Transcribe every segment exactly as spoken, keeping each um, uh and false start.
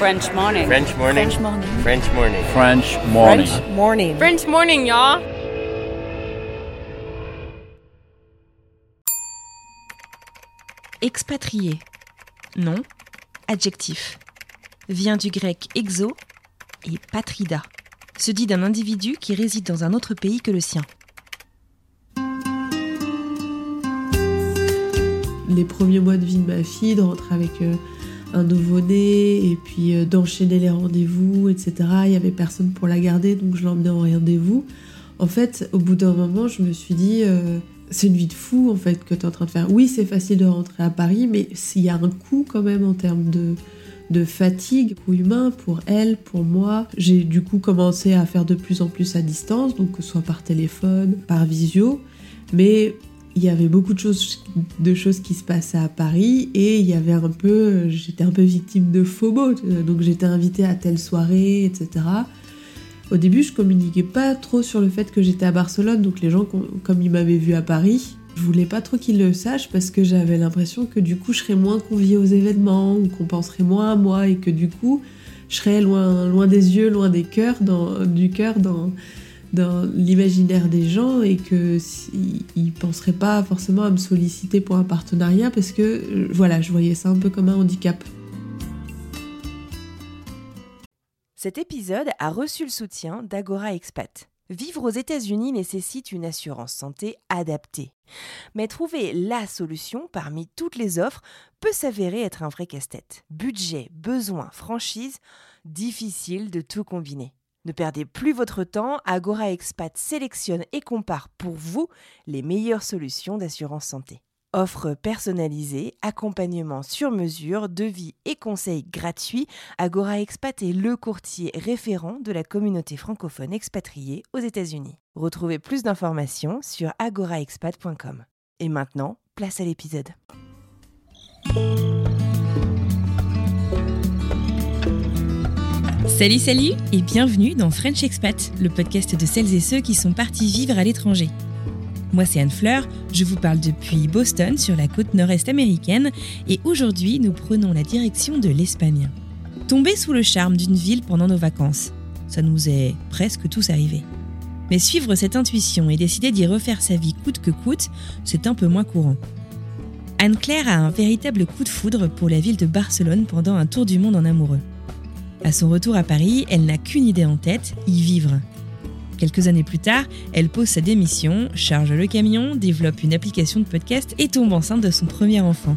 French Morning. French Morning. French Morning. French Morning. French Morning. French Morning. French Morning, y'all. Expatrié. Nom. Adjectif. Vient du grec exo et patrida. Se dit d'un individu qui réside dans un autre pays que le sien. Les premiers mois de vie de ma fille, de rentrer avec un nouveau-né et puis d'enchaîner les rendez-vous, et cetera. Il n'y avait personne pour la garder, donc je l'emmenais en rendez-vous. En fait, au bout d'un moment, je me suis dit, euh, c'est une vie de fou en fait que tu es en train de faire. Oui, c'est facile de rentrer à Paris, mais il y a un coût quand même en termes de, de fatigue, coût humain pour elle, pour moi. J'ai du coup commencé à faire de plus en plus à distance, donc que ce soit par téléphone, par visio, mais il y avait beaucoup de choses, de choses qui se passaient à Paris et il y avait un peu, j'étais un peu victime de FOMO, donc j'étais invitée à telle soirée, et cetera. Au début, je communiquais pas trop sur le fait que j'étais à Barcelone, donc les gens, comme ils m'avaient vue à Paris, je voulais pas trop qu'ils le sachent parce que j'avais l'impression que du coup, je serais moins conviée aux événements ou qu'on penserait moins à moi et que du coup, je serais loin, loin des yeux, loin des cœurs, dans, du cœur, dans... dans l'imaginaire des gens et qu'ils si, ne penseraient pas forcément à me solliciter pour un partenariat parce que, voilà, je voyais ça un peu comme un handicap. Cet épisode a reçu le soutien d'Agora Expat. Vivre aux États-Unis nécessite une assurance santé adaptée. Mais trouver la solution parmi toutes les offres peut s'avérer être un vrai casse-tête. Budget, besoins, franchise, difficile de tout combiner. Ne perdez plus votre temps, Agora Expat sélectionne et compare pour vous les meilleures solutions d'assurance santé. Offres personnalisées, accompagnement sur mesure, devis et conseils gratuits, Agora Expat est le courtier référent de la communauté francophone expatriée aux États-Unis. Retrouvez plus d'informations sur agora expat point com. Et maintenant, place à l'épisode. Salut, salut et bienvenue dans French Expat, le podcast de celles et ceux qui sont partis vivre à l'étranger. Moi, c'est Anne-Fleur, je vous parle depuis Boston, sur la côte nord-est américaine, et aujourd'hui, nous prenons la direction de l'Espagne. Tomber sous le charme d'une ville pendant nos vacances, ça nous est presque tous arrivé. Mais suivre cette intuition et décider d'y refaire sa vie coûte que coûte, c'est un peu moins courant. Anne-Claire a un véritable coup de foudre pour la ville de Barcelone pendant un tour du monde en amoureux. À son retour à Paris, elle n'a qu'une idée en tête, y vivre. Quelques années plus tard, elle pose sa démission, charge le camion, développe une application de podcast et tombe enceinte de son premier enfant.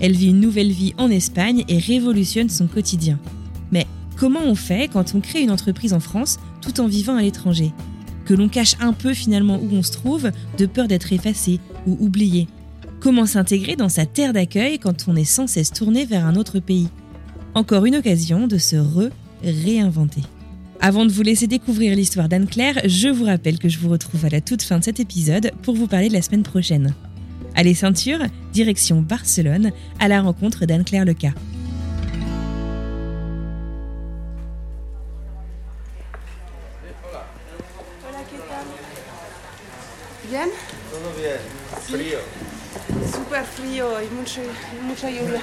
Elle vit une nouvelle vie en Espagne et révolutionne son quotidien. Mais comment on fait quand on crée une entreprise en France tout en vivant à l'étranger ? Que l'on cache un peu finalement où on se trouve, de peur d'être effacé ou oublié ? Comment s'intégrer dans sa terre d'accueil quand on est sans cesse tourné vers un autre pays ? Encore une occasion de se re-réinventer. Avant de vous laisser découvrir l'histoire d'Anne-Claire, je vous rappelle que je vous retrouve à la toute fin de cet épisode pour vous parler de la semaine prochaine. Allez ceinture, direction Barcelone, à la rencontre d'Anne-Claire Leca. Bien? Todo bien. Frío. Super frío y mucho, mucha lluvia.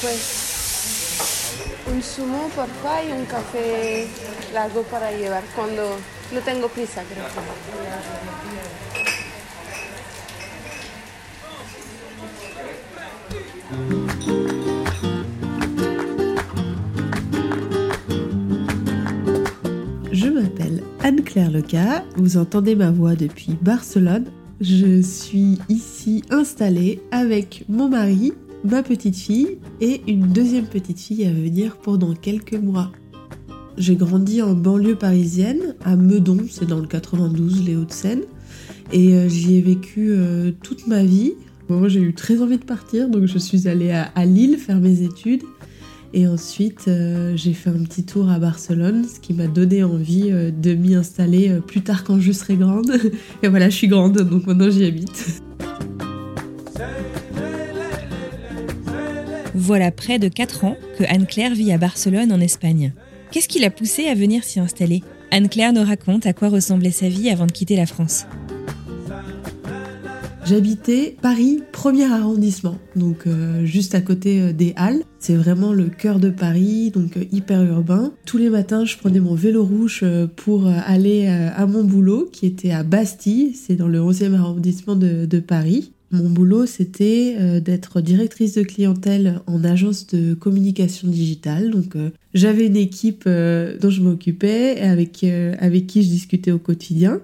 Pues un zumo, por favor, y un café largo para llevar cuando no tengo prisa, creo. Je m'appelle Anne-Claire Leca, vous entendez ma voix depuis Barcelone. Je suis ici installée avec mon mari, ma petite fille et une deuxième petite fille à venir pendant quelques mois. J'ai grandi en banlieue parisienne, à Meudon, c'est dans le quatre-vingt-douze, les Hauts-de-Seine, et j'y ai vécu euh, toute ma vie. Moi, j'ai eu très envie de partir, donc je suis allée à, à Lille faire mes études, et ensuite euh, j'ai fait un petit tour à Barcelone, ce qui m'a donné envie euh, de m'y installer euh, plus tard quand je serai grande. Et voilà, je suis grande, donc maintenant j'y habite. Voilà près de quatre ans que Anne-Claire vit à Barcelone en Espagne. Qu'est-ce qui l'a poussée à venir s'y installer ? Anne-Claire nous raconte à quoi ressemblait sa vie avant de quitter la France. J'habitais Paris, premier arrondissement, donc euh, juste à côté des Halles. C'est vraiment le cœur de Paris, donc hyper urbain. Tous les matins, je prenais mon vélo rouge pour aller à mon boulot, qui était à Bastille, c'est dans le onzième arrondissement de, de Paris. Mon boulot, c'était d'être directrice de clientèle en agence de communication digitale. Donc, euh, j'avais une équipe euh, dont je m'occupais, avec, euh, avec qui je discutais au quotidien.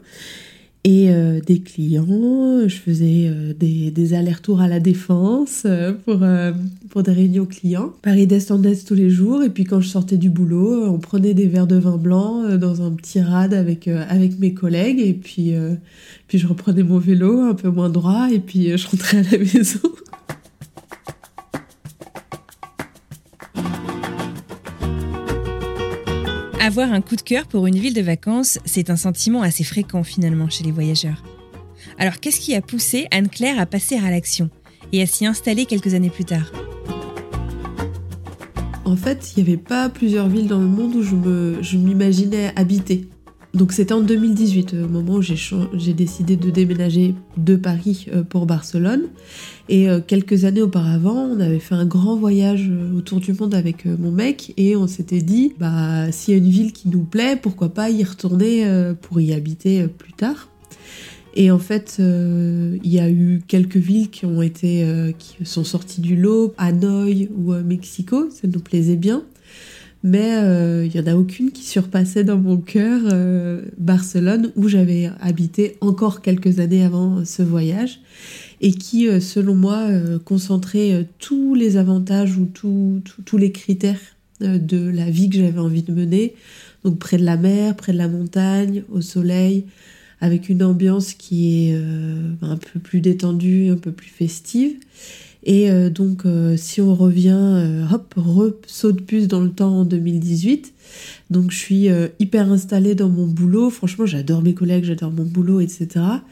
Et euh, des clients, je faisais euh, des, des allers-retours à La Défense euh, pour, euh, pour des réunions clients. Paris d'Est en Est tous les jours. Et puis quand je sortais du boulot, on prenait des verres de vin blanc euh, dans un petit rad avec, euh, avec mes collègues. Et puis, euh, puis je reprenais mon vélo un peu moins droit et puis euh, je rentrais à la maison. Avoir un coup de cœur pour une ville de vacances, c'est un sentiment assez fréquent finalement chez les voyageurs. Alors qu'est-ce qui a poussé Anne-Claire à passer à l'action et à s'y installer quelques années plus tard ? En fait, il n'y avait pas plusieurs villes dans le monde où je, me, je m'imaginais habiter. Donc c'était en deux mille dix-huit, au moment où j'ai, j'ai décidé de déménager de Paris pour Barcelone. Et quelques années auparavant, on avait fait un grand voyage autour du monde avec mon mec et on s'était dit, bah s'il y a une ville qui nous plaît, pourquoi pas y retourner pour y habiter plus tard. Et en fait, il euh, y a eu quelques villes qui ont été, euh, qui sont sorties du lot, Hanoï ou euh, Mexico, ça nous plaisait bien. Mais il euh, n'y en a aucune qui surpassait dans mon cœur euh, Barcelone, où j'avais habité encore quelques années avant ce voyage, et qui, euh, selon moi, euh, concentrait euh, tous les avantages ou tout, tout, tous les critères euh, de la vie que j'avais envie de mener. Donc près de la mer, près de la montagne, au soleil, avec une ambiance qui est euh, un peu plus détendue, un peu plus festive. Et euh, donc, euh, si on revient, euh, hop, re-saut de puce dans le temps en deux mille dix-huit. Donc, je suis euh, hyper installée dans mon boulot. Franchement, j'adore mes collègues, j'adore mon boulot, et cetera.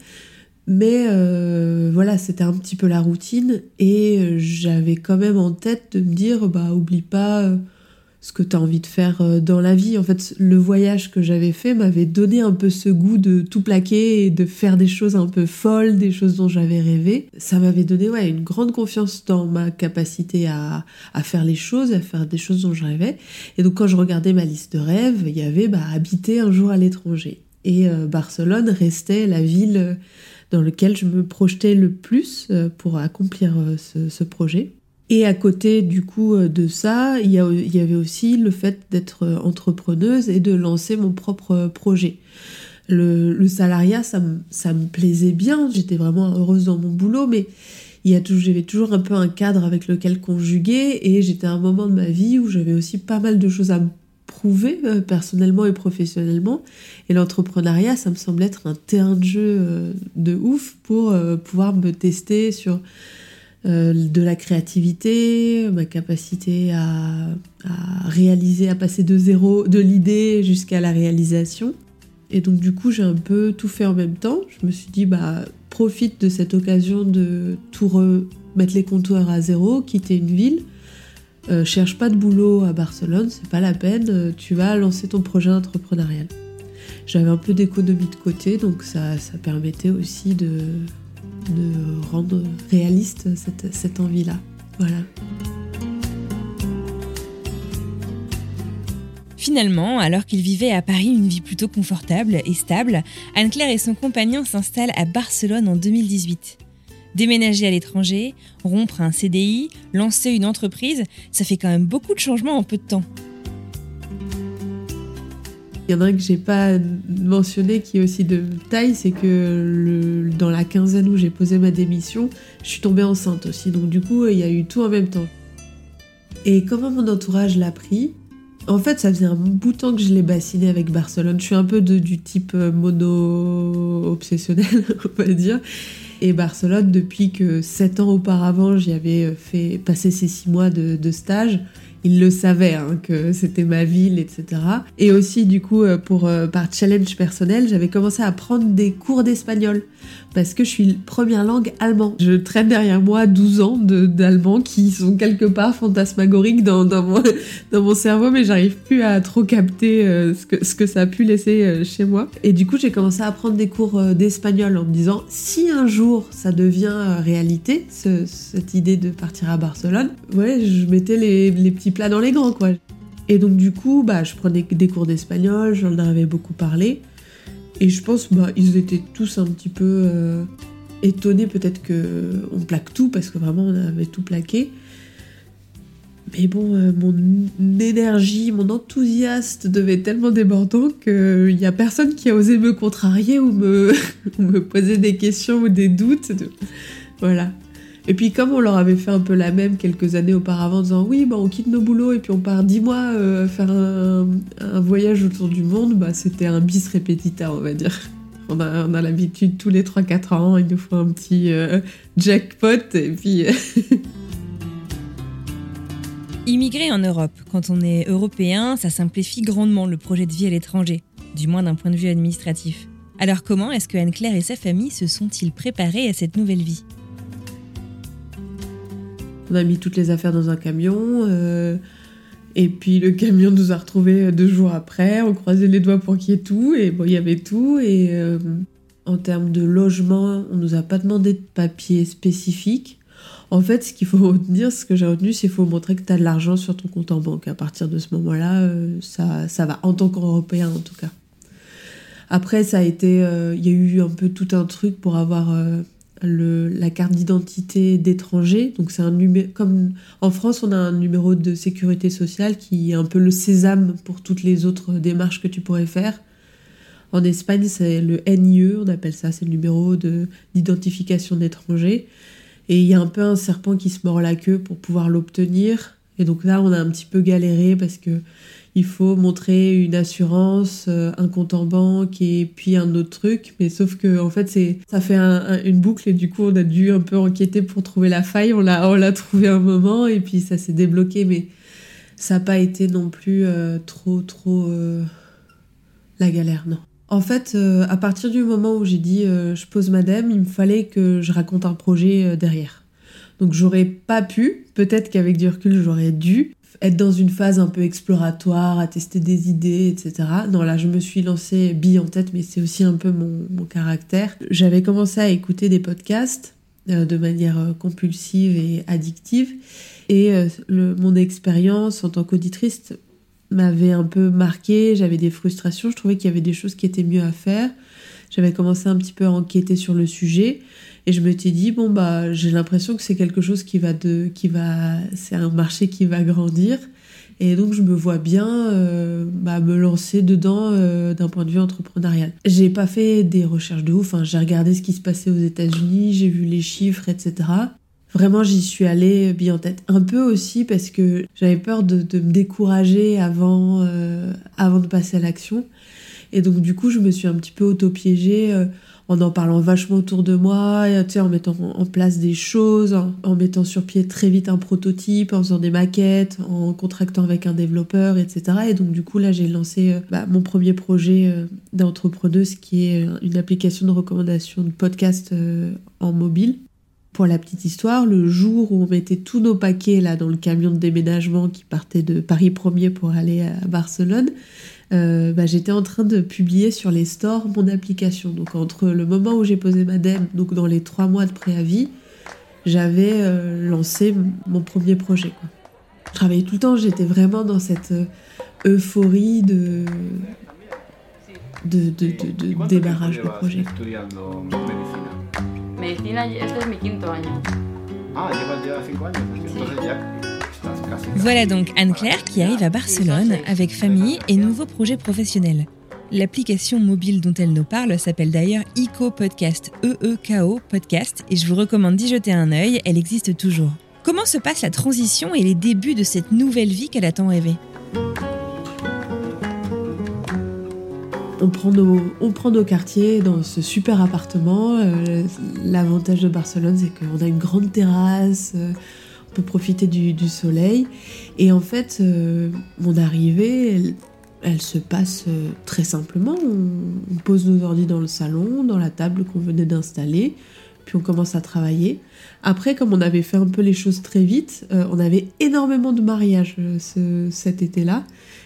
Mais euh, voilà, c'était un petit peu la routine. Et euh, j'avais quand même en tête de me dire, bah, oublie pas euh, ce que t'as envie de faire euh, dans la vie. En fait, le voyage que j'avais fait m'avait donné un peu ce goût de tout plaquer et de faire des choses un peu folles, des choses dont j'avais rêvé. Ça m'avait donné ouais, une grande confiance dans ma capacité à, à faire les choses, à faire des choses dont je rêvais. Et donc, quand je regardais ma liste de rêves, il y avait bah, habiter un jour à l'étranger. Et euh, Barcelone restait la ville dans laquelle je me projetais le plus euh, pour accomplir euh, ce, ce projet. Et à côté du coup de ça, il y, a, il y avait aussi le fait d'être entrepreneuse et de lancer mon propre projet. Le, le salariat, ça me, ça me plaisait bien, j'étais vraiment heureuse dans mon boulot, mais il y a tout, j'avais toujours un peu un cadre avec lequel conjuguer, et j'étais à un moment de ma vie où j'avais aussi pas mal de choses à me prouver, euh, personnellement et professionnellement, et l'entrepreneuriat, ça me semble être un terrain de jeu euh, de ouf pour euh, pouvoir me tester sur... Euh, de la créativité, ma capacité à, à réaliser, à passer de zéro, de l'idée jusqu'à la réalisation. Et donc du coup, j'ai un peu tout fait en même temps. Je me suis dit, bah profite de cette occasion de tout remettre les comptoirs à zéro, quitter une ville. Euh, cherche pas de boulot à Barcelone, c'est pas la peine, tu vas lancer ton projet entrepreneurial. J'avais un peu d'économie de côté, donc ça, ça permettait aussi de... de rendre réaliste cette, cette envie-là. Voilà. Finalement, alors qu'ils vivaient à Paris une vie plutôt confortable et stable, Anne-Claire et son compagnon s'installent à Barcelone en deux mille dix-huit. Déménager à l'étranger, rompre un C D I, lancer une entreprise, ça fait quand même beaucoup de changements en peu de temps. Il y en a un que je n'ai pas mentionné qui est aussi de taille, c'est que le, dans la quinzaine où j'ai posé ma démission, je suis tombée enceinte aussi. Donc du coup, il y a eu tout en même temps. Et comment mon entourage l'a pris ? En fait, ça faisait un bout de temps que je l'ai bassiné avec Barcelone. Je suis un peu de, du type mono-obsessionnel, on va dire. Et Barcelone, depuis que sept ans auparavant, j'y avais fait passer ces six mois de, de stage, il le savait, hein, que c'était ma ville, et cetera. Et aussi, du coup, pour, par challenge personnel, j'avais commencé à prendre des cours d'espagnol parce que je suis première langue allemand. Je traîne derrière moi douze ans de, d'allemand qui sont quelque part fantasmagoriques dans, dans, mon, dans mon cerveau, mais j'arrive plus à trop capter ce que, ce que ça a pu laisser chez moi. Et du coup, j'ai commencé à prendre des cours d'espagnol en me disant, si un jour ça devient réalité, ce, cette idée de partir à Barcelone, ouais, je mettais les, les petits plats dans les grands, quoi. Et donc du coup, bah, je prenais des cours d'espagnol, j'en avais beaucoup parlé, et je pense bah ils étaient tous un petit peu euh, étonnés, peut-être qu'on plaque tout, parce que vraiment on avait tout plaqué. Mais bon, euh, mon énergie, mon enthousiasme devait tellement débordant qu'il n'y a personne qui a osé me contrarier ou me, ou me poser des questions ou des doutes. De... Voilà. Et puis comme on leur avait fait un peu la même quelques années auparavant en disant « Oui, bah, on quitte nos boulots et puis on part dix mois euh, faire un, un voyage autour du monde », bah, c'était un bis repetita, on va dire. On a, on a l'habitude, tous les trois quatre ans, il nous faut un petit euh, jackpot et puis... Immigrer en Europe, quand on est européen, ça simplifie grandement le projet de vie à l'étranger, du moins d'un point de vue administratif. Alors comment est-ce que Anne-Claire et sa famille se sont-ils préparés à cette nouvelle vie ? On a mis toutes les affaires dans un camion, euh, et puis le camion nous a retrouvés deux jours après, on croisait les doigts pour qu'il y ait tout, et bon, il y avait tout, et euh, en termes de logement, on nous a pas demandé de papier spécifique. En fait, ce qu'il faut retenir, ce que j'ai retenu, c'est qu'il faut montrer que tu as de l'argent sur ton compte en banque. À partir de ce moment-là, euh, ça, ça va, en tant qu'Européen en tout cas. Après, ça a été, euh, y a eu un peu tout un truc pour avoir... Euh, Le, la carte d'identité d'étranger, donc c'est un numéro, comme en France on a un numéro de sécurité sociale qui est un peu le sésame pour toutes les autres démarches que tu pourrais faire. En Espagne c'est le N I E, on appelle ça, c'est le numéro de, d'identification d'étranger, et il y a un peu un serpent qui se mord la queue pour pouvoir l'obtenir, et donc là on a un petit peu galéré parce que il faut montrer une assurance, un compte en banque et puis un autre truc. Mais sauf que, en fait, c'est, ça fait un, un, une boucle et du coup, on a dû un peu enquêter pour trouver la faille. On l'a, on l'a trouvé un moment et puis ça s'est débloqué. Mais ça n'a pas été non plus euh, trop, trop euh, la galère, non. En fait, euh, à partir du moment où j'ai dit euh, « je pose madame », il me fallait que je raconte un projet euh, derrière. Donc, j'aurais pas pu. Peut-être qu'avec du recul, j'aurais dû. Être dans une phase un peu exploratoire, à tester des idées, et cetera. Non, là, je me suis lancée bille en tête, mais c'est aussi un peu mon, mon caractère. J'avais commencé à écouter des podcasts euh, de manière euh, compulsive et addictive, et euh, le, mon expérience en tant qu'auditrice m'avait un peu marquée, j'avais des frustrations, je trouvais qu'il y avait des choses qui étaient mieux à faire. J'avais commencé un petit peu à enquêter sur le sujet et je m'étais dit, bon, bah, j'ai l'impression que c'est quelque chose qui va de. Qui va, c'est un marché qui va grandir. Et donc, je me vois bien euh, bah, me lancer dedans euh, d'un point de vue entrepreneurial. J'ai pas fait des recherches de ouf, hein, j'ai regardé ce qui se passait aux États-Unis, j'ai vu les chiffres, et cetera. Vraiment, j'y suis allée bille en tête. Un peu aussi parce que j'avais peur de, de me décourager avant, euh, avant de passer à l'action. Et donc du coup, je me suis un petit peu auto-piégée euh, en en parlant vachement autour de moi, et, tu sais, en mettant en place des choses, en, en mettant sur pied très vite un prototype, en faisant des maquettes, en contractant avec un développeur, et cetera. Et donc du coup, là, j'ai lancé euh, bah, mon premier projet euh, d'entrepreneuse, qui est une application de recommandation de podcast euh, en mobile. Pour la petite histoire, le jour où on mettait tous nos paquets là dans le camion de déménagement qui partait de Paris premier pour aller à Barcelone, Euh, bah, j'étais en train de publier sur les stores mon application. Donc entre le moment où j'ai posé ma D E M, donc dans les trois mois de préavis, j'avais euh, lancé m- mon premier projet, quoi. Je travaillais tout le temps, j'étais vraiment dans cette euh, euphorie de de, de, de, de démarrage de projet. Voilà donc Anne-Claire qui arrive à Barcelone avec famille et nouveaux projets professionnels. L'application mobile dont elle nous parle s'appelle d'ailleurs EEKO Podcast, E E K O Podcast, et je vous recommande d'y jeter un œil, elle existe toujours. Comment se passe la transition et les débuts de cette nouvelle vie qu'elle a tant rêvée ? On prend nos, on prend nos quartiers dans ce super appartement. Euh, l'avantage de Barcelone, c'est qu'on a une grande terrasse, euh, pour profiter du, du soleil. Et en fait, euh, mon arrivée, elle, elle se passe euh, très simplement. On, on pose nos ordi dans le salon, dans la table qu'on venait d'installer, puis on commence à travailler. Après, comme on avait fait un peu les choses très vite, euh, on avait énormément de mariages euh, ce, cet été-là.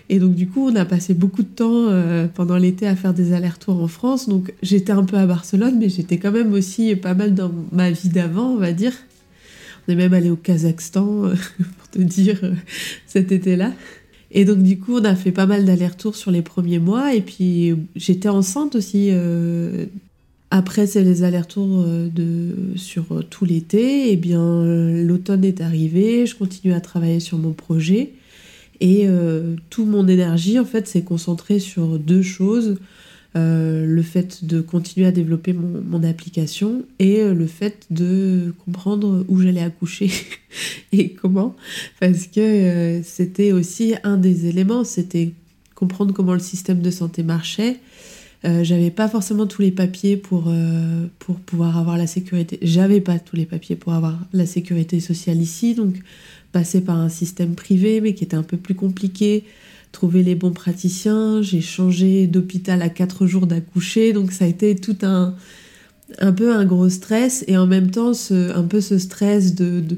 Et donc du coup, on a passé beaucoup de temps euh, pendant l'été à faire des allers-retours en France. Donc j'étais un peu à Barcelone, mais j'étais quand même aussi pas mal dans ma vie d'avant, on va dire. On est même allé au Kazakhstan, euh, pour te dire, euh, cet été-là. Et donc du coup, on a fait pas mal d'allers-retours sur les premiers mois. Et puis j'étais enceinte aussi. Euh, après, c'est les allers-retours de, sur tout l'été. Et bien, l'automne est arrivé, je continue à travailler sur mon projet. Et euh, toute mon énergie, en fait, s'est concentrée sur deux choses. Euh, le fait de continuer à développer mon, mon application et le fait de comprendre où j'allais accoucher et comment. Parce que euh, c'était aussi un des éléments, c'était comprendre comment le système de santé marchait. Euh, j'avais pas forcément tous les papiers pour, euh, pour pouvoir avoir la sécurité. J'avais pas tous les papiers pour avoir la sécurité sociale ici, donc passer par un système privé, mais qui était un peu plus compliqué, trouver les bons praticiens. J'ai changé d'hôpital à quatre jours d'accoucher, donc ça a été tout un, un peu un gros stress, et en même temps, ce, un peu ce stress de... de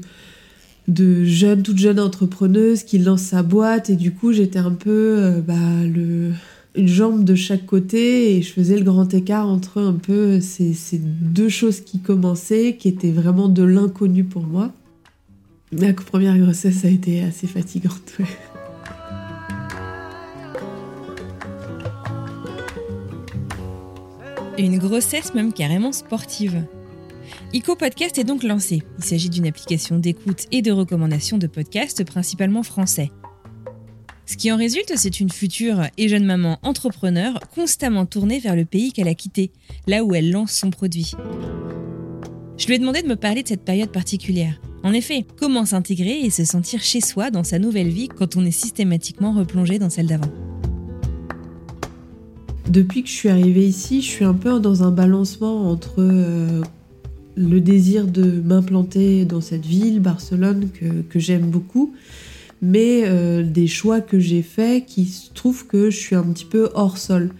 de jeune, toute jeune entrepreneuse qui lance sa boîte, et du coup j'étais un peu euh, bah, le, une jambe de chaque côté, et je faisais le grand écart entre un peu ces, ces deux choses qui commençaient, qui étaient vraiment de l'inconnu pour moi. La première grossesse, ça a été assez fatigante, ouais. Une grossesse même carrément sportive. EEKO Podcast est donc lancé. Il s'agit d'une application d'écoute et de recommandation de podcasts principalement français. Ce qui en résulte, c'est une future et jeune maman entrepreneur constamment tournée vers le pays qu'elle a quitté, là où elle lance son produit. Je lui ai demandé de me parler de cette période particulière. En effet, comment s'intégrer et se sentir chez soi dans sa nouvelle vie quand on est systématiquement replongé dans celle d'avant ? Depuis que je suis arrivée ici, je suis un peu dans un balancement entre... Euh, le désir de m'implanter dans cette ville, Barcelone, que, que j'aime beaucoup, mais euh, des choix que j'ai faits qui se trouvent que je suis un petit peu hors sol.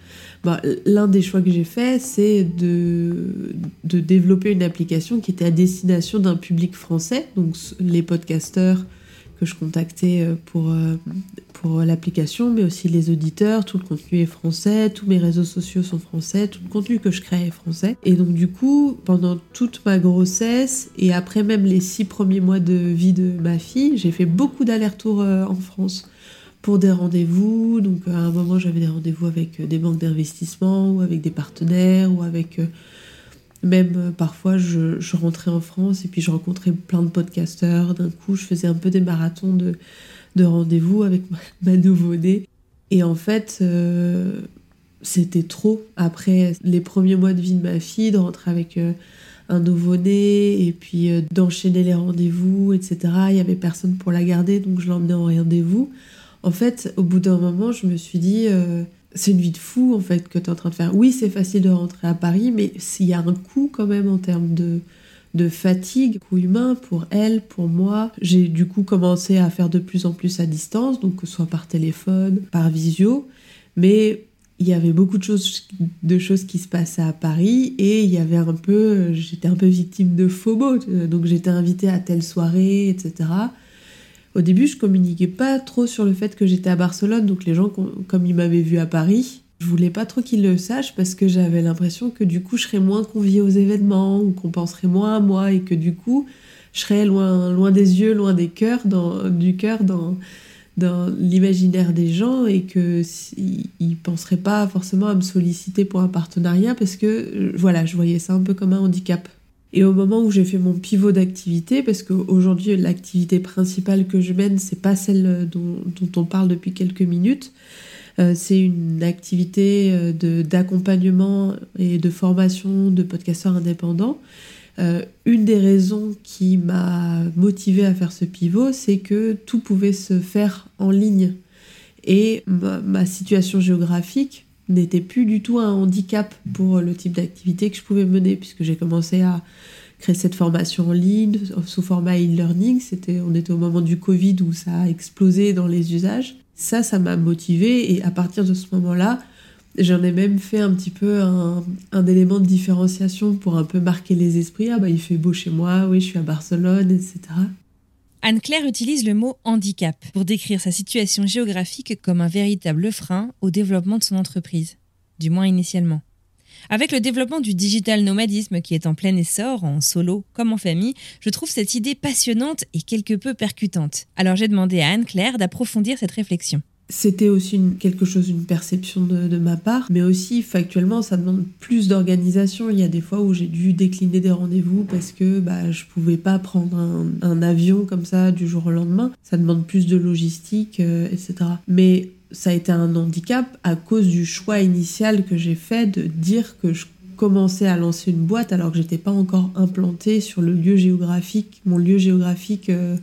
Bah, l'un des choix que j'ai fait, c'est de, de développer une application qui était à destination d'un public français, donc les podcasteurs que je contactais pour, pour l'application, mais aussi les auditeurs. Tout le contenu est français, tous mes réseaux sociaux sont français, tout le contenu que je crée est français. Et donc du coup, pendant toute ma grossesse, et après même les six premiers mois de vie de ma fille, j'ai fait beaucoup d'allers-retours en France pour des rendez-vous. Donc à un moment, j'avais des rendez-vous avec des banques d'investissement, ou avec des partenaires, ou avec... Même parfois, je, je rentrais en France et puis je rencontrais plein de podcasteurs. D'un coup, je faisais un peu des marathons de, de rendez-vous avec ma, ma nouveau-née. Et en fait, euh, c'était trop. Après les premiers mois de vie de ma fille, de rentrer avec euh, un nouveau-né et puis euh, d'enchaîner les rendez-vous, et cetera. Il n'y avait personne pour la garder, donc je l'emmenais en rendez-vous. En fait, au bout d'un moment, je me suis dit... Euh, C'est une vie de fou, en fait, que tu es en train de faire. Oui, c'est facile de rentrer à Paris, mais il y a un coût quand même en termes de, de fatigue, coût humain pour elle, pour moi. J'ai du coup commencé à faire de plus en plus à distance, donc que ce soit par téléphone, par visio, mais il y avait beaucoup de choses, de choses qui se passaient à Paris, et il y avait un peu, j'étais un peu victime de FOMO, donc j'étais invitée à telle soirée, et cetera. Au début, je communiquais pas trop sur le fait que j'étais à Barcelone, donc les gens, comme ils m'avaient vue à Paris, je voulais pas trop qu'ils le sachent parce que j'avais l'impression que du coup, je serais moins conviée aux événements ou qu'on penserait moins à moi et que du coup, je serais loin, loin des yeux, loin des cœurs, dans, du cœur dans, dans l'imaginaire des gens et que si, ils penseraient pas forcément à me solliciter pour un partenariat parce que, voilà, je voyais ça un peu comme un handicap. Et au moment où j'ai fait mon pivot d'activité, parce qu'aujourd'hui l'activité principale que je mène, c'est pas celle dont, dont on parle depuis quelques minutes, euh, c'est une activité de, d'accompagnement et de formation de podcasteurs indépendants. Euh, une des raisons qui m'a motivée à faire ce pivot, c'est que tout pouvait se faire en ligne. Et ma, ma situation géographique n'était plus du tout un handicap pour le type d'activité que je pouvais mener, puisque j'ai commencé à créer cette formation en ligne sous format e-learning. C'était, on était au moment du Covid où ça a explosé dans les usages. Ça, ça m'a motivée et à partir de ce moment-là, j'en ai même fait un petit peu un, un élément de différenciation pour un peu marquer les esprits. Ah bah il fait beau chez moi, oui je suis à Barcelone, et cetera. Anne-Claire utilise le mot « handicap » pour décrire sa situation géographique comme un véritable frein au développement de son entreprise, du moins initialement. Avec le développement du digital nomadisme qui est en plein essor, en solo comme en famille, je trouve cette idée passionnante et quelque peu percutante. Alors j'ai demandé à Anne-Claire d'approfondir cette réflexion. C'était aussi une, quelque chose, une perception de, de ma part, mais aussi factuellement ça demande plus d'organisation. Il y a des fois où j'ai dû décliner des rendez-vous parce que bah, je pouvais pas prendre un, un avion comme ça du jour au lendemain. Ça demande plus de logistique, euh, et cetera. Mais ça a été un handicap à cause du choix initial que j'ai fait de dire que je commençais à lancer une boîte alors que j'étais pas encore implantée sur le lieu géographique, mon lieu géographique euh,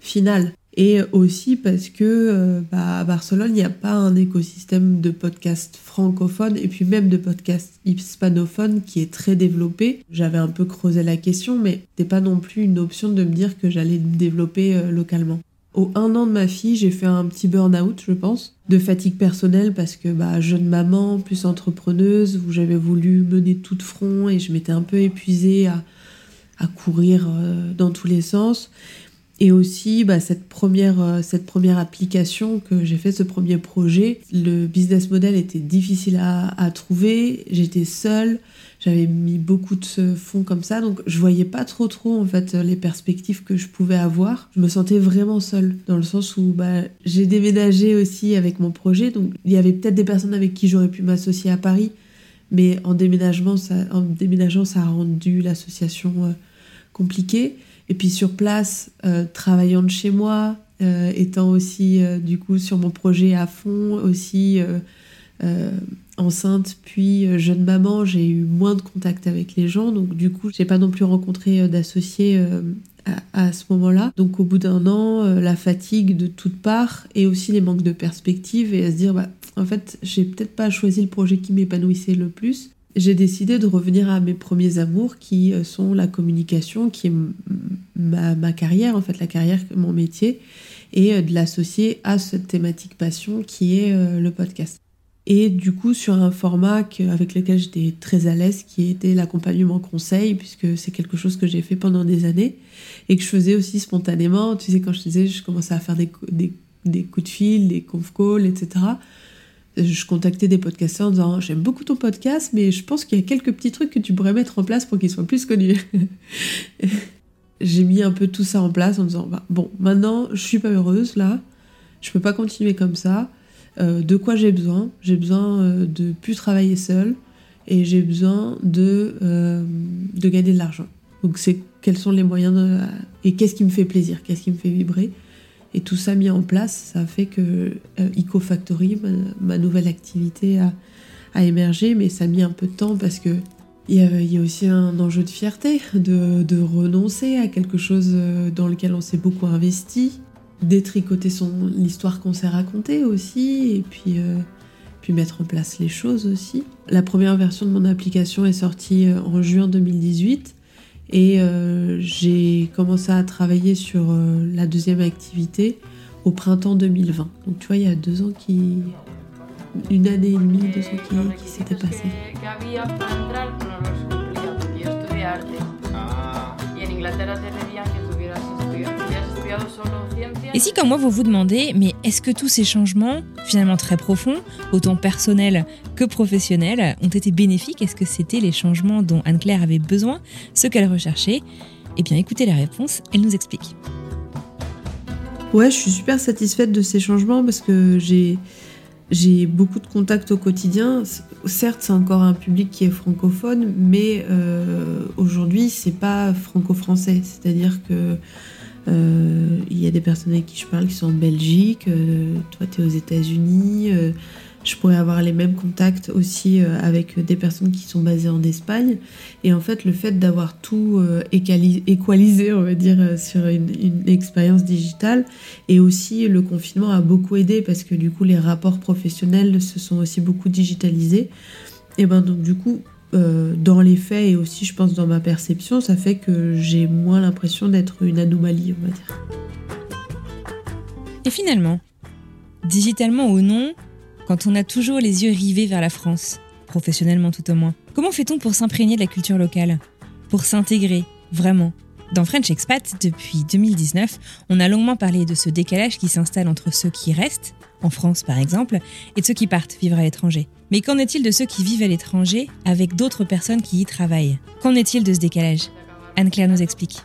final. Et aussi parce que bah, à Barcelone, il n'y a pas un écosystème de podcasts francophones et puis même de podcasts hispanophones qui est très développé. J'avais un peu creusé la question, mais c'était pas non plus une option de me dire que j'allais me développer euh, localement. Au un an de ma fille, j'ai fait un petit burn-out, je pense, de fatigue personnelle parce que bah, jeune maman, plus entrepreneuse, où j'avais voulu mener tout de front et je m'étais un peu épuisée à, à courir euh, dans tous les sens. Et aussi, bah, cette première, cette première application que j'ai fait, ce premier projet, le business model était difficile à, à trouver. J'étais seule, j'avais mis beaucoup de fonds comme ça, donc je voyais pas trop trop en fait les perspectives que je pouvais avoir. Je me sentais vraiment seule, dans le sens où bah, j'ai déménagé aussi avec mon projet, donc il y avait peut-être des personnes avec qui j'aurais pu m'associer à Paris, mais en déménagement, ça, en déménageant, ça a rendu l'association euh, compliquée. Et puis sur place, euh, travaillant de chez moi, euh, étant aussi euh, du coup sur mon projet à fond, aussi euh, euh, enceinte, puis jeune maman, j'ai eu moins de contact avec les gens. Donc du coup, j'ai pas non plus rencontré euh, d'associés euh, à, à ce moment-là. Donc au bout d'un an, euh, la fatigue de toutes parts et aussi les manques de perspective et à se dire, bah, en fait, j'ai peut-être pas choisi le projet qui m'épanouissait le plus. J'ai décidé de revenir à mes premiers amours qui sont la communication, qui est ma, ma carrière, en fait, la carrière, mon métier, et de l'associer à cette thématique passion qui est le podcast. Et du coup, sur un format que, avec lequel j'étais très à l'aise, qui était l'accompagnement conseil, puisque c'est quelque chose que j'ai fait pendant des années et que je faisais aussi spontanément. Tu sais, quand je disais, je commençais à faire des, des, des coups de fil, des conf-calls, et cetera. Je contactais des podcasteurs en disant « J'aime beaucoup ton podcast, mais je pense qu'il y a quelques petits trucs que tu pourrais mettre en place pour qu'ils soient plus connus. » J'ai mis un peu tout ça en place en disant bah, « Bon, maintenant, je suis pas heureuse, là. Je peux pas continuer comme ça. Euh, de quoi j'ai besoin ? J'ai besoin euh, de plus travailler seule et j'ai besoin de, euh, de gagner de l'argent. Donc, c'est quels sont les moyens de, et qu'est-ce qui me fait plaisir, qu'est-ce qui me fait vibrer ?» Et tout ça mis en place, ça fait que euh, EEKOFactory, ma, ma nouvelle activité, a, a émergé, mais ça a mis un peu de temps parce que il y a, y a aussi un enjeu de fierté, de, de renoncer à quelque chose dans lequel on s'est beaucoup investi, détricoter son, l'histoire qu'on s'est racontée aussi, et puis, euh, puis mettre en place les choses aussi. La première version de mon application est sortie en juin deux mille dix-huit. Et euh, j'ai commencé à travailler sur euh, la deuxième activité au printemps deux mille vingt. Donc tu vois, il y a deux ans qui... Une année et demie, deux ans qui, qui s'était passé. Et si comme moi, vous vous demandez, mais est-ce que tous ces changements, finalement très profonds, autant personnels que professionnels, ont été bénéfiques ? Est-ce que c'était les changements dont Anne-Claire avait besoin, ceux qu'elle recherchait ? Eh bien, écoutez la réponse, elle nous explique. Ouais, je suis super satisfaite de ces changements parce que j'ai, j'ai beaucoup de contacts au quotidien. Certes, c'est encore un public qui est francophone, mais euh, aujourd'hui, c'est pas franco-français. C'est-à-dire que Il euh, y a des personnes avec qui je parle qui sont en Belgique, euh, toi t'es aux États-Unis, euh, je pourrais avoir les mêmes contacts aussi euh, avec des personnes qui sont basées en Espagne. Et en fait, le fait d'avoir tout euh, équalis- équalisé, on va dire, euh, sur une, une expérience digitale, et aussi le confinement a beaucoup aidé parce que du coup, les rapports professionnels se sont aussi beaucoup digitalisés. Et ben donc, du coup, euh, dans les faits et aussi, je pense, dans ma perception, ça fait que j'ai moins l'impression d'être une anomalie, on va dire. Et finalement, digitalement ou non, quand on a toujours les yeux rivés vers la France, professionnellement tout au moins, comment fait-on pour s'imprégner de la culture locale, pour s'intégrer, vraiment ? Dans French Expat, depuis deux mille dix-neuf, on a longuement parlé de ce décalage qui s'installe entre ceux qui restent, en France par exemple, et de ceux qui partent vivre à l'étranger. Mais qu'en est-il de ceux qui vivent à l'étranger avec d'autres personnes qui y travaillent ? Qu'en est-il de ce décalage ? Anne-Claire nous explique.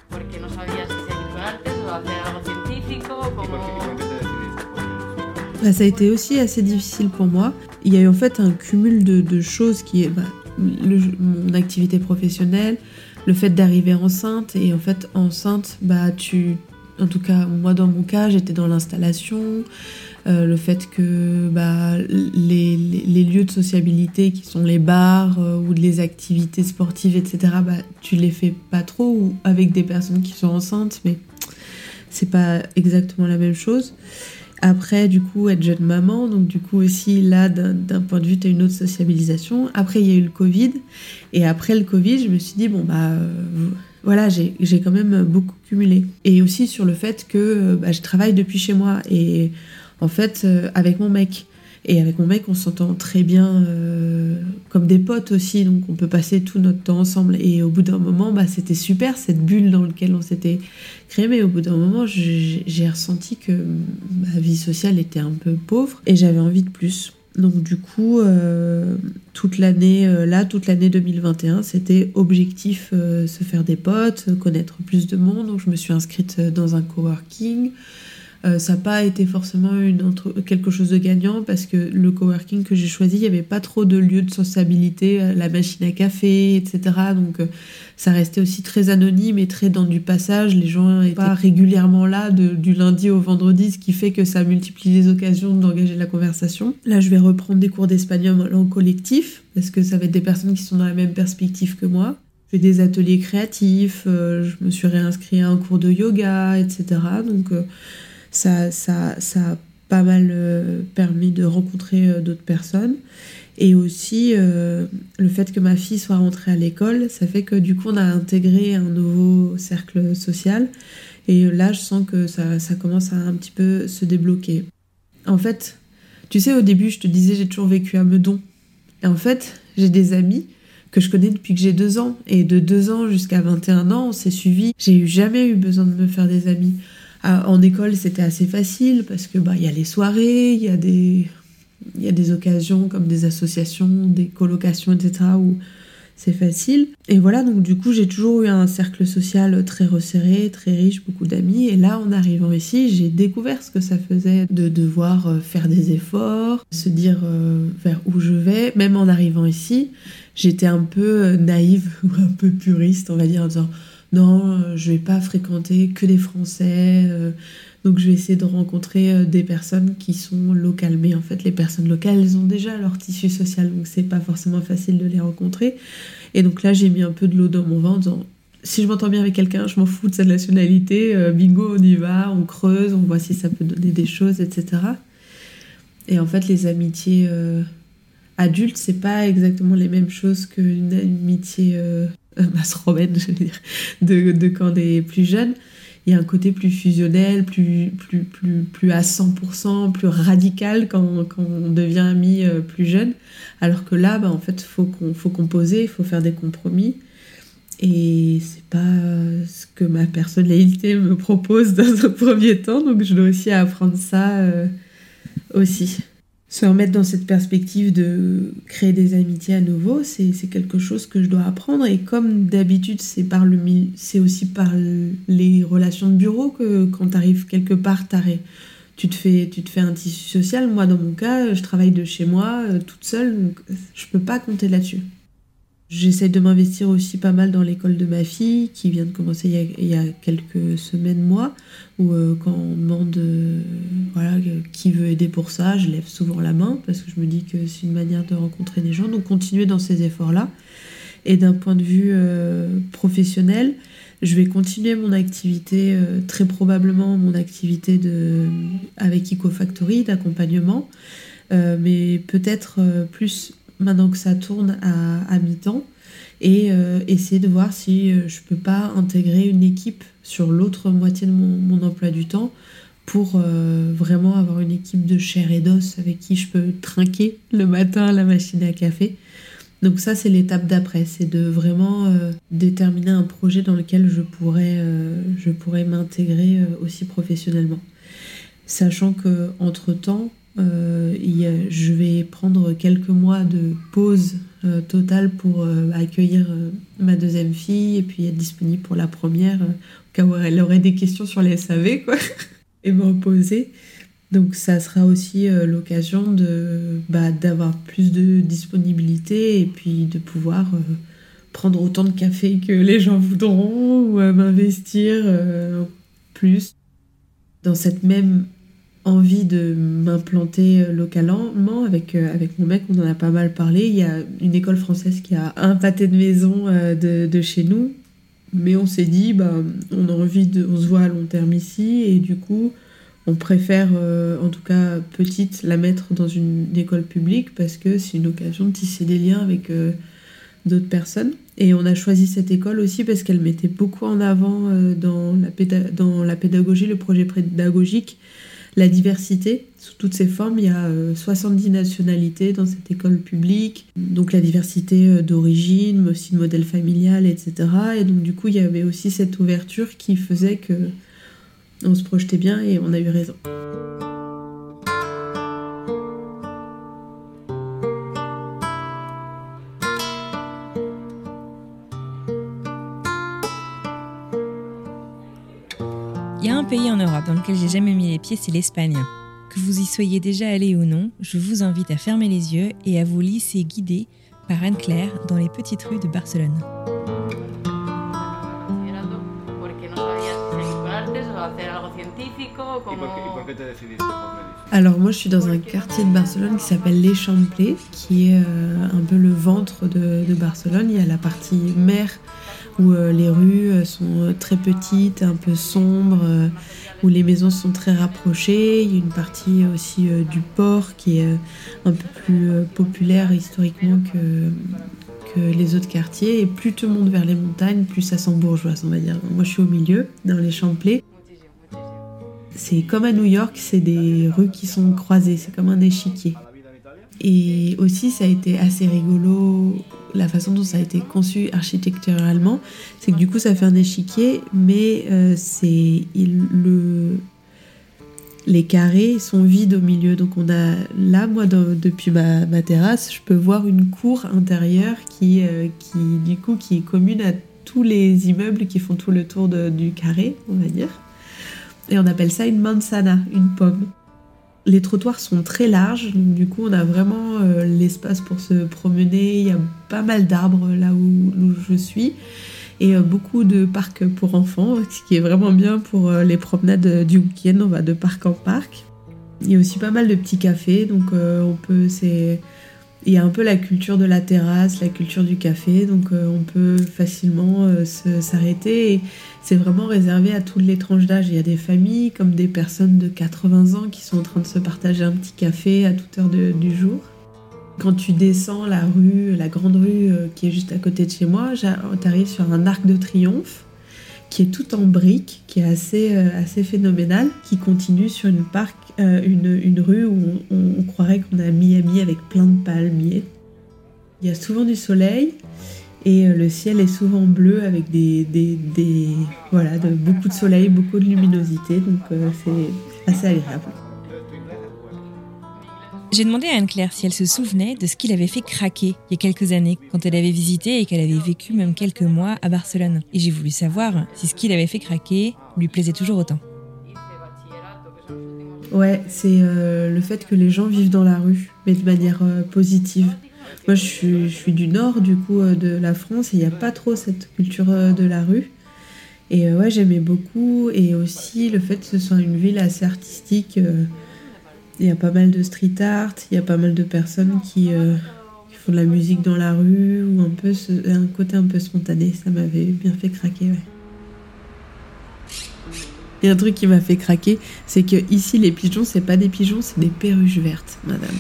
Bah, ça a été aussi assez difficile pour moi. Il y a eu en fait un cumul de, de choses qui est bah, le, mon activité professionnelle, le fait d'arriver enceinte, et en fait enceinte, bah tu, en tout cas moi dans mon cas, j'étais dans l'installation, euh, le fait que bah les, les les lieux de sociabilité qui sont les bars euh, ou les activités sportives, et cetera. Bah tu les fais pas trop ou avec des personnes qui sont enceintes, mais c'est pas exactement la même chose. Après, du coup, être jeune maman, donc du coup aussi, là, d'un, d'un point de vue, t'as une autre sociabilisation. Après, il y a eu le Covid, et après le Covid, je me suis dit, bon, bah, euh, voilà, j'ai, j'ai quand même beaucoup cumulé. Et aussi sur le fait que bah, je travaille depuis chez moi, et en fait, euh, avec mon mec. Et avec mon mec, on s'entend très bien euh, comme des potes aussi, donc on peut passer tout notre temps ensemble. Et au bout d'un moment, bah, c'était super, cette bulle dans laquelle on s'était créé. Mais au bout d'un moment, j'ai, j'ai ressenti que ma vie sociale était un peu pauvre et j'avais envie de plus. Donc du coup, euh, toute l'année euh, là, toute l'année deux mille vingt et un, c'était objectif euh, se faire des potes, connaître plus de monde. Donc je me suis inscrite dans un coworking. Euh, ça n'a pas été forcément une entre... quelque chose de gagnant parce que le coworking que j'ai choisi, il n'y avait pas trop de lieux de sociabilité, la machine à café, et cetera. Donc euh, ça restait aussi très anonyme et très dans du passage. Les gens n'étaient pas régulièrement là de, du lundi au vendredi, ce qui fait que ça multiplie les occasions d'engager la conversation. Là, je vais reprendre des cours d'espagnol en collectif parce que ça va être des personnes qui sont dans la même perspective que moi. J'ai des ateliers créatifs, euh, je me suis réinscrite à un cours de yoga, et cetera. Donc... Euh, Ça, ça, ça a pas mal permis de rencontrer d'autres personnes. Et aussi, euh, le fait que ma fille soit rentrée à l'école, ça fait que du coup, on a intégré un nouveau cercle social. Et là, je sens que ça, ça commence à un petit peu se débloquer. En fait, tu sais, au début, je te disais, j'ai toujours vécu à Meudon. Et en fait, j'ai des amis que je connais depuis que j'ai deux ans. Et de deux ans jusqu'à vingt et un ans, on s'est suivis. J'ai eu jamais eu besoin de me faire des amis. En école, c'était assez facile parce que bah il y a les soirées, il y a des il y a des occasions comme des associations, des colocations, et cetera où c'est facile. Et voilà, donc du coup, j'ai toujours eu un cercle social très resserré, très riche, beaucoup d'amis. Et là, en arrivant ici, j'ai découvert ce que ça faisait de devoir faire des efforts, se dire vers où je vais. Même en arrivant ici, j'étais un peu naïve ou un peu puriste, on va dire, en disant non, je vais pas fréquenter que des Français, euh, donc je vais essayer de rencontrer euh, des personnes qui sont locales. Mais en fait, les personnes locales, elles ont déjà leur tissu social, donc c'est pas forcément facile de les rencontrer. Et donc là, j'ai mis un peu de l'eau dans mon vin en disant, si je m'entends bien avec quelqu'un, je m'en fous de sa nationalité, euh, bingo, on y va, on creuse, on voit si ça peut donner des choses, et cetera. Et en fait, les amitiés euh, adultes, c'est pas exactement les mêmes choses qu'une amitié... Euh, masse romaine, je veux dire, de, de quand on est plus jeune. Il y a un côté plus fusionnel, plus, plus, plus, plus à cent pour cent, plus radical quand, quand on devient ami plus jeune. Alors que là, bah, en fait, il faut, qu'on, faut composer, il faut faire des compromis. Et c'est pas ce que ma personnalité me propose dans un premier temps, donc je dois aussi apprendre ça euh, aussi. Se remettre dans cette perspective de créer des amitiés à nouveau, c'est, c'est quelque chose que je dois apprendre. Et comme d'habitude, c'est, par le, c'est aussi par le, les relations de bureau que quand tu arrives quelque part, t'arrêtes. Tu te, fais, tu te fais un tissu social. Moi, dans mon cas, je travaille de chez moi, toute seule, donc je peux pas compter là-dessus. J'essaie de m'investir aussi pas mal dans l'école de ma fille, qui vient de commencer il y a, il y a quelques semaines, moi, où euh, quand on demande euh, voilà, qui veut aider pour ça, je lève souvent la main, parce que je me dis que c'est une manière de rencontrer des gens, donc continuer dans ces efforts-là. Et d'un point de vue euh, professionnel, je vais continuer mon activité, euh, très probablement mon activité de, avec EEKOFactory, d'accompagnement, euh, mais peut-être euh, plus... maintenant que ça tourne à, à mi-temps, et euh, essayer de voir si je peux pas intégrer une équipe sur l'autre moitié de mon, mon emploi du temps pour euh, vraiment avoir une équipe de chair et d'os avec qui je peux trinquer le matin à la machine à café. Donc ça, c'est l'étape d'après, c'est de vraiment euh, déterminer un projet dans lequel je pourrais, euh, je pourrais m'intégrer euh, aussi professionnellement. Sachant qu'entre-temps, euh, je vais prendre quelques mois de pause euh, totale pour euh, accueillir euh, ma deuxième fille et puis être disponible pour la première, euh, au cas où elle aurait des questions sur les S A V, quoi. Et me reposer. Donc ça sera aussi euh, l'occasion de, bah, d'avoir plus de disponibilité et puis de pouvoir euh, prendre autant de café que les gens voudront ou euh, m'investir euh, plus. Dans cette même envie de m'implanter localement, avec, euh, avec mon mec, on en a pas mal parlé. Il y a une école française qui a un pâté de maison euh, de, de chez nous. Mais on s'est dit, bah, on a envie de, on se voit à long terme ici, et du coup, on préfère, euh, en tout cas petite, la mettre dans une, une école publique parce que c'est une occasion de tisser des liens avec euh, d'autres personnes. Et on a choisi cette école aussi parce qu'elle mettait beaucoup en avant euh, dans, la péda- dans la pédagogie, le projet pédagogique, la diversité sous toutes ses formes. Il y a euh, soixante-dix nationalités dans cette école publique, donc la diversité euh, d'origine, mais aussi de modèle familial, et cetera. Et donc du coup, il y avait aussi cette ouverture qui faisait que on se projetait bien et on a eu raison. Pays en Europe dans lequel j'ai jamais mis les pieds, c'est l'Espagne. Que vous y soyez déjà allé ou non, je vous invite à fermer les yeux et à vous laisser guider par Anne-Claire dans les petites rues de Barcelone. Alors moi je suis dans un quartier de Barcelone qui s'appelle Les Champlets, qui est euh, un peu le ventre de, de Barcelone. Il y a la partie mer où euh, les rues sont très petites, un peu sombres, euh, où les maisons sont très rapprochées. Il y a une partie aussi euh, du port qui est euh, un peu plus euh, populaire historiquement que, que les autres quartiers. Et plus tout le monde vers les montagnes, plus ça sent bourgeoise, on va dire. Moi je suis au milieu, dans Les Champlets. C'est comme à New York, c'est des rues qui sont croisées, c'est comme un échiquier. Et aussi, ça a été assez rigolo, la façon dont ça a été conçu architecturalement, c'est que du coup, ça fait un échiquier, mais euh, c'est, il, le, les carrés sont vides au milieu. Donc on a, là, moi, de, depuis ma, ma terrasse, je peux voir une cour intérieure qui, euh, qui, du coup, qui est commune à tous les immeubles qui font tout le tour de, du carré, on va dire. Et on appelle ça une manzana, une pomme. Les trottoirs sont très larges, donc du coup on a vraiment euh, l'espace pour se promener. Il y a pas mal d'arbres là où, où je suis et euh, beaucoup de parcs pour enfants, ce qui est vraiment bien pour euh, les promenades du week-end. On va de parc en parc. Il y a aussi pas mal de petits cafés, donc euh, on peut, c'est... il y a un peu la culture de la terrasse, la culture du café, donc euh, on peut facilement euh, se, s'arrêter. Et c'est vraiment réservé à toutes les tranches d'âge. Il y a des familles comme des personnes de quatre-vingts ans qui sont en train de se partager un petit café à toute heure de, du jour. Quand tu descends la rue, la grande rue euh, qui est juste à côté de chez moi, t'arrives sur un arc de triomphe qui est tout en briques, qui est assez, euh, assez phénoménal, qui continue sur une, parc, euh, une, une rue où on, on, on croirait qu'on est à Miami avec plein de palmiers. Il y a souvent du soleil et euh, le ciel est souvent bleu avec des, des, des, voilà, de, beaucoup de soleil, beaucoup de luminosité, donc euh, c'est assez agréable. J'ai demandé à Anne-Claire si elle se souvenait de ce qui l'avait fait craquer il y a quelques années, quand elle avait visité et qu'elle avait vécu même quelques mois à Barcelone. Et j'ai voulu savoir si ce qui l'avait fait craquer lui plaisait toujours autant. Ouais, c'est euh, le fait que les gens vivent dans la rue, mais de manière euh, positive. Moi, je suis, je suis du nord, du coup, euh, de la France, et il n'y a pas trop cette culture euh, de la rue. Et euh, ouais, j'aimais beaucoup. Et aussi, le fait que ce soit une ville assez artistique... Euh, Il y a pas mal de street art, il y a pas mal de personnes qui, euh, qui font de la musique dans la rue, ou un peu ce, un côté un peu spontané, ça m'avait bien fait craquer. Ouais. Et un truc qui m'a fait craquer, c'est que ici les pigeons, c'est pas des pigeons, c'est des perruches vertes, madame.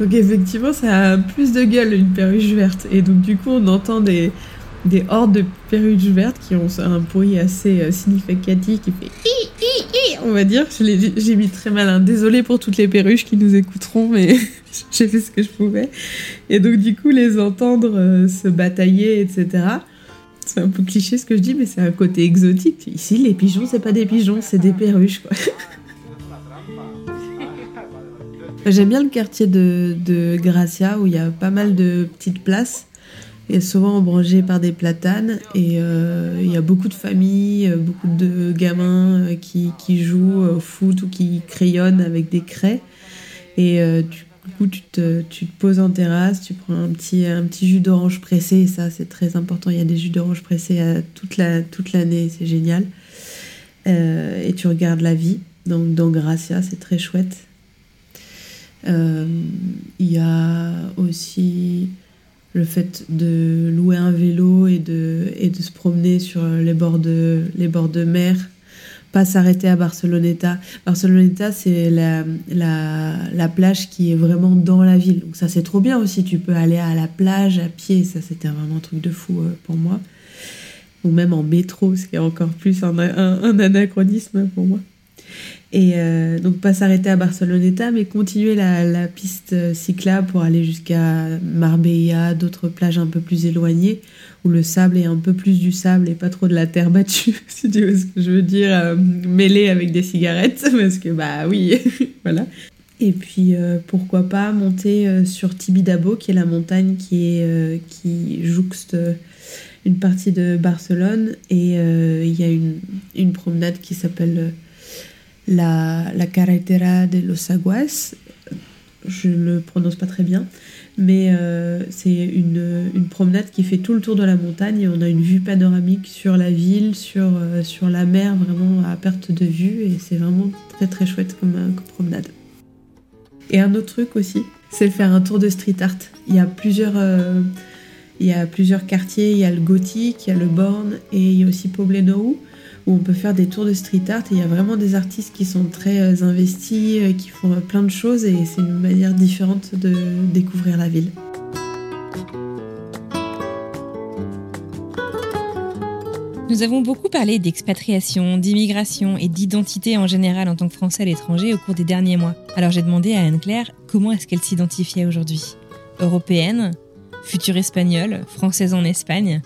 Donc effectivement, ça a plus de gueule, une perruche verte. Et donc du coup, on entend des, des hordes de perruches vertes qui ont un bruit assez euh, significatif qui fait hi hi hi, on va dire. Je l'ai, j'ai mis très malin. Désolée pour toutes les perruches qui nous écouteront, mais j'ai fait ce que je pouvais. Et donc du coup, les entendre euh, se batailler, et cetera. C'est un peu cliché ce que je dis, mais c'est un côté exotique. Ici, les pigeons, c'est pas des pigeons, c'est des perruches, quoi. J'aime bien le quartier de, de Gracia, où il y a pas mal de petites places, et souvent ombragées par des platanes. Et euh, il y a beaucoup de familles, beaucoup de gamins qui, qui jouent au foot ou qui crayonnent avec des craies. Et euh, du coup, tu te, tu te poses en terrasse, tu prends un petit, un petit jus d'orange pressé. Et ça, c'est très important. Il y a des jus d'orange pressés à toute, la, toute l'année. C'est génial. Euh, et tu regardes la vie. Donc, dans Gracia, c'est très chouette. Il euh, y a aussi le fait de louer un vélo et de, et de se promener sur les bords de, les bords de mer, pas s'arrêter à Barceloneta. Barceloneta, c'est la, la, la plage qui est vraiment dans la ville. Donc ça, c'est trop bien aussi. Tu peux aller à la plage à pied. Ça, c'était vraiment un truc de fou euh, pour moi. Ou même en métro, ce qui est encore plus un, un, un anachronisme pour moi. Et euh, donc pas s'arrêter à Barceloneta, mais continuer la, la piste cyclable pour aller jusqu'à Marbella, d'autres plages un peu plus éloignées, où le sable est un peu plus du sable et pas trop de la terre battue, si tu vois ce que je veux dire, euh, mêlée avec des cigarettes, parce que bah oui, voilà. Et puis euh, pourquoi pas monter sur Tibidabo, qui est la montagne qui, est, euh, qui jouxte une partie de Barcelone, et il euh, y a une, une promenade qui s'appelle... Euh, La, la Carretera de los Aguas, je ne le prononce pas très bien, mais euh, c'est une, une promenade qui fait tout le tour de la montagne et on a une vue panoramique sur la ville, sur, euh, sur la mer, vraiment à perte de vue, et c'est vraiment très très chouette comme, comme promenade. Et un autre truc aussi, c'est faire un tour de street art. Il y a plusieurs... Euh, Il y a plusieurs quartiers, il y a le gothique, il y a le born et il y a aussi Poblenou où on peut faire des tours de street art. Et il y a vraiment des artistes qui sont très investis, qui font plein de choses et c'est une manière différente de découvrir la ville. Nous avons beaucoup parlé d'expatriation, d'immigration et d'identité en général en tant que Français à l'étranger au cours des derniers mois. Alors j'ai demandé à Anne-Claire comment est-ce qu'elle s'identifiait aujourd'hui. Européenne ? Future espagnole, française en Espagne.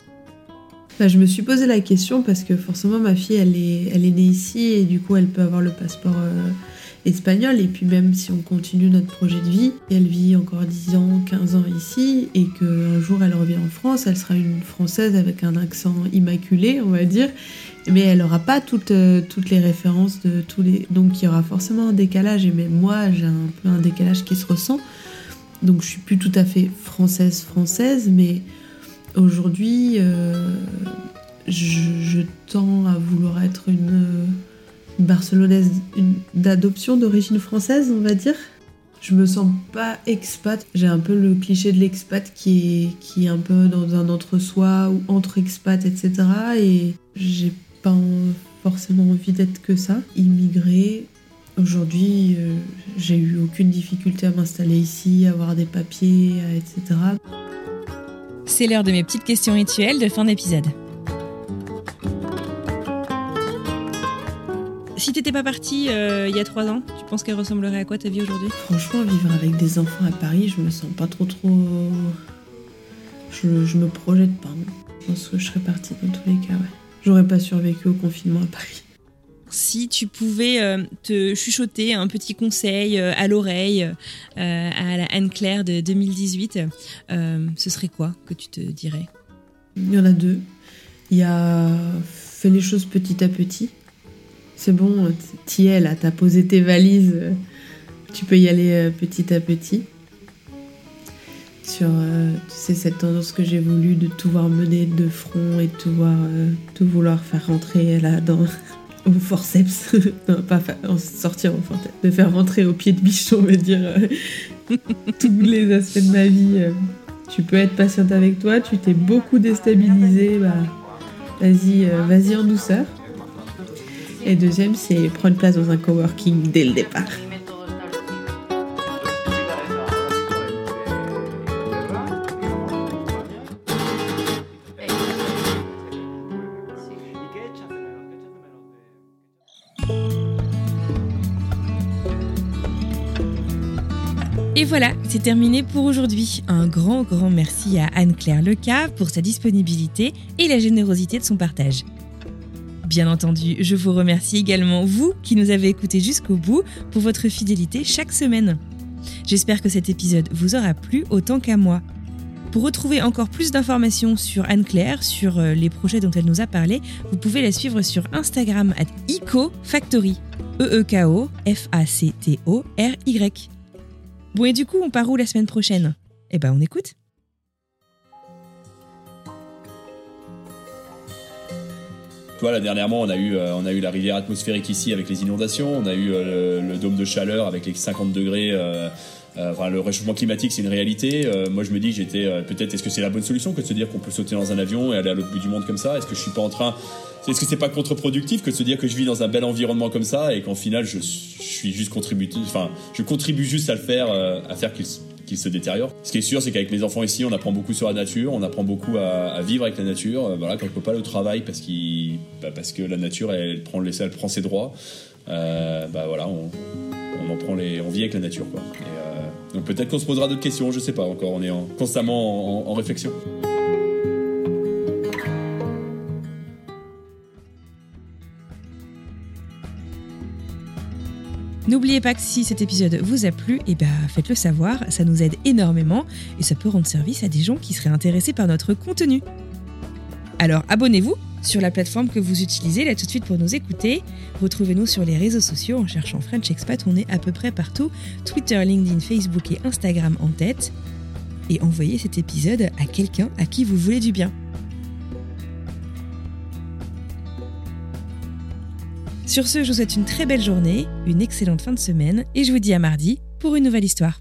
Bah, je me suis posé la question parce que forcément ma fille elle est, elle est née ici et du coup elle peut avoir le passeport euh, espagnol et puis même si on continue notre projet de vie, elle vit encore dix ans, quinze ans ici et qu'un jour elle revient en France, elle sera une Française avec un accent immaculé on va dire, mais elle n'aura pas toutes, euh, toutes les références de tous les... Donc il y aura forcément un décalage et même moi j'ai un peu un décalage qui se ressent. Donc je suis plus tout à fait française française, mais aujourd'hui euh, je, je tends à vouloir être une, une Barcelonaise une, d'adoption, d'origine française, on va dire. Je me sens pas expat. J'ai un peu le cliché de l'expat qui est qui est un peu dans un entre-soi ou entre expat, et cetera. Et j'ai pas forcément envie d'être que ça, immigrée. Aujourd'hui, euh, j'ai eu aucune difficulté à m'installer ici, à avoir des papiers, et cetera. C'est l'heure de mes petites questions rituelles de fin d'épisode. Si t'étais pas partie euh, il y a trois ans, tu penses qu'elle ressemblerait à quoi ta vie aujourd'hui ? Franchement, vivre avec des enfants à Paris, je me sens pas trop trop... Je, je me projette pas. Je pense que je serais partie dans tous les cas, ouais. J'aurais pas survécu au confinement à Paris. Si tu pouvais euh, te chuchoter un petit conseil euh, à l'oreille euh, à la Anne-Claire de deux mille dix-huit, euh, ce serait quoi que tu te dirais ? Il y en a deux. Il y a fais les choses petit à petit. C'est bon, t'y es là, t'as posé tes valises, tu peux y aller euh, petit à petit. Sur euh, tu sais, cette tendance que j'ai voulu de tout voir mener de front et de tout, voir, euh, tout vouloir faire rentrer là dans... au forceps, non, pas fa- sortir au forceps, de faire rentrer au pied de biche, on va dire, euh, tous les aspects de ma vie. Euh, tu peux être patiente avec toi, tu t'es beaucoup déstabilisée, bah, vas-y, euh, vas-y en douceur. Et deuxième, c'est prendre place dans un coworking dès le départ. Et voilà, c'est terminé pour aujourd'hui. Un grand, grand merci à Anne-Claire Leca pour sa disponibilité et la générosité de son partage. Bien entendu, je vous remercie également, vous, qui nous avez écoutés jusqu'au bout, pour votre fidélité chaque semaine. J'espère que cet épisode vous aura plu autant qu'à moi. Pour retrouver encore plus d'informations sur Anne-Claire, sur les projets dont elle nous a parlé, vous pouvez la suivre sur Instagram à EEKOFactory, E E K O F A C T O R Y. Bon, et du coup, on part où la semaine prochaine ? Eh ben, on écoute. Tu vois, là, dernièrement, on a, eu, euh, on a eu la rivière atmosphérique ici avec les inondations, on a eu euh, le, le dôme de chaleur avec les cinquante degrés. Euh, euh, enfin, le réchauffement climatique, c'est une réalité. Euh, moi, je me dis que j'étais... Euh, peut-être, est-ce que c'est la bonne solution que de se dire qu'on peut sauter dans un avion et aller à l'autre bout du monde comme ça ? Est-ce que je suis pas en train... Est-ce que c'est pas contre-productif que de se dire que je vis dans un bel environnement comme ça et qu'en final je, je suis juste contributif, enfin je contribue juste à le faire, euh, à faire qu'il, qu'il se détériore. Ce qui est sûr, c'est qu'avec mes enfants ici, on apprend beaucoup sur la nature, on apprend beaucoup à, à vivre avec la nature. Euh, voilà, quand je peux pas le travail parce qu'il, bah, parce que la nature elle, elle prend les, elle prend ses droits. Euh, bah voilà, on, on en prend les, on vit avec la nature quoi. Et, euh, donc peut-être qu'on se posera d'autres questions, je sais pas encore. On est en, constamment en, en, en réflexion. N'oubliez pas que si cet épisode vous a plu, eh ben, faites-le savoir, ça nous aide énormément et ça peut rendre service à des gens qui seraient intéressés par notre contenu. Alors abonnez-vous sur la plateforme que vous utilisez là tout de suite pour nous écouter. Retrouvez-nous sur les réseaux sociaux en cherchant French Expat, on est à peu près partout, Twitter, LinkedIn, Facebook et Instagram en tête. Et envoyez cet épisode à quelqu'un à qui vous voulez du bien. Sur ce, je vous souhaite une très belle journée, une excellente fin de semaine et je vous dis à mardi pour une nouvelle histoire.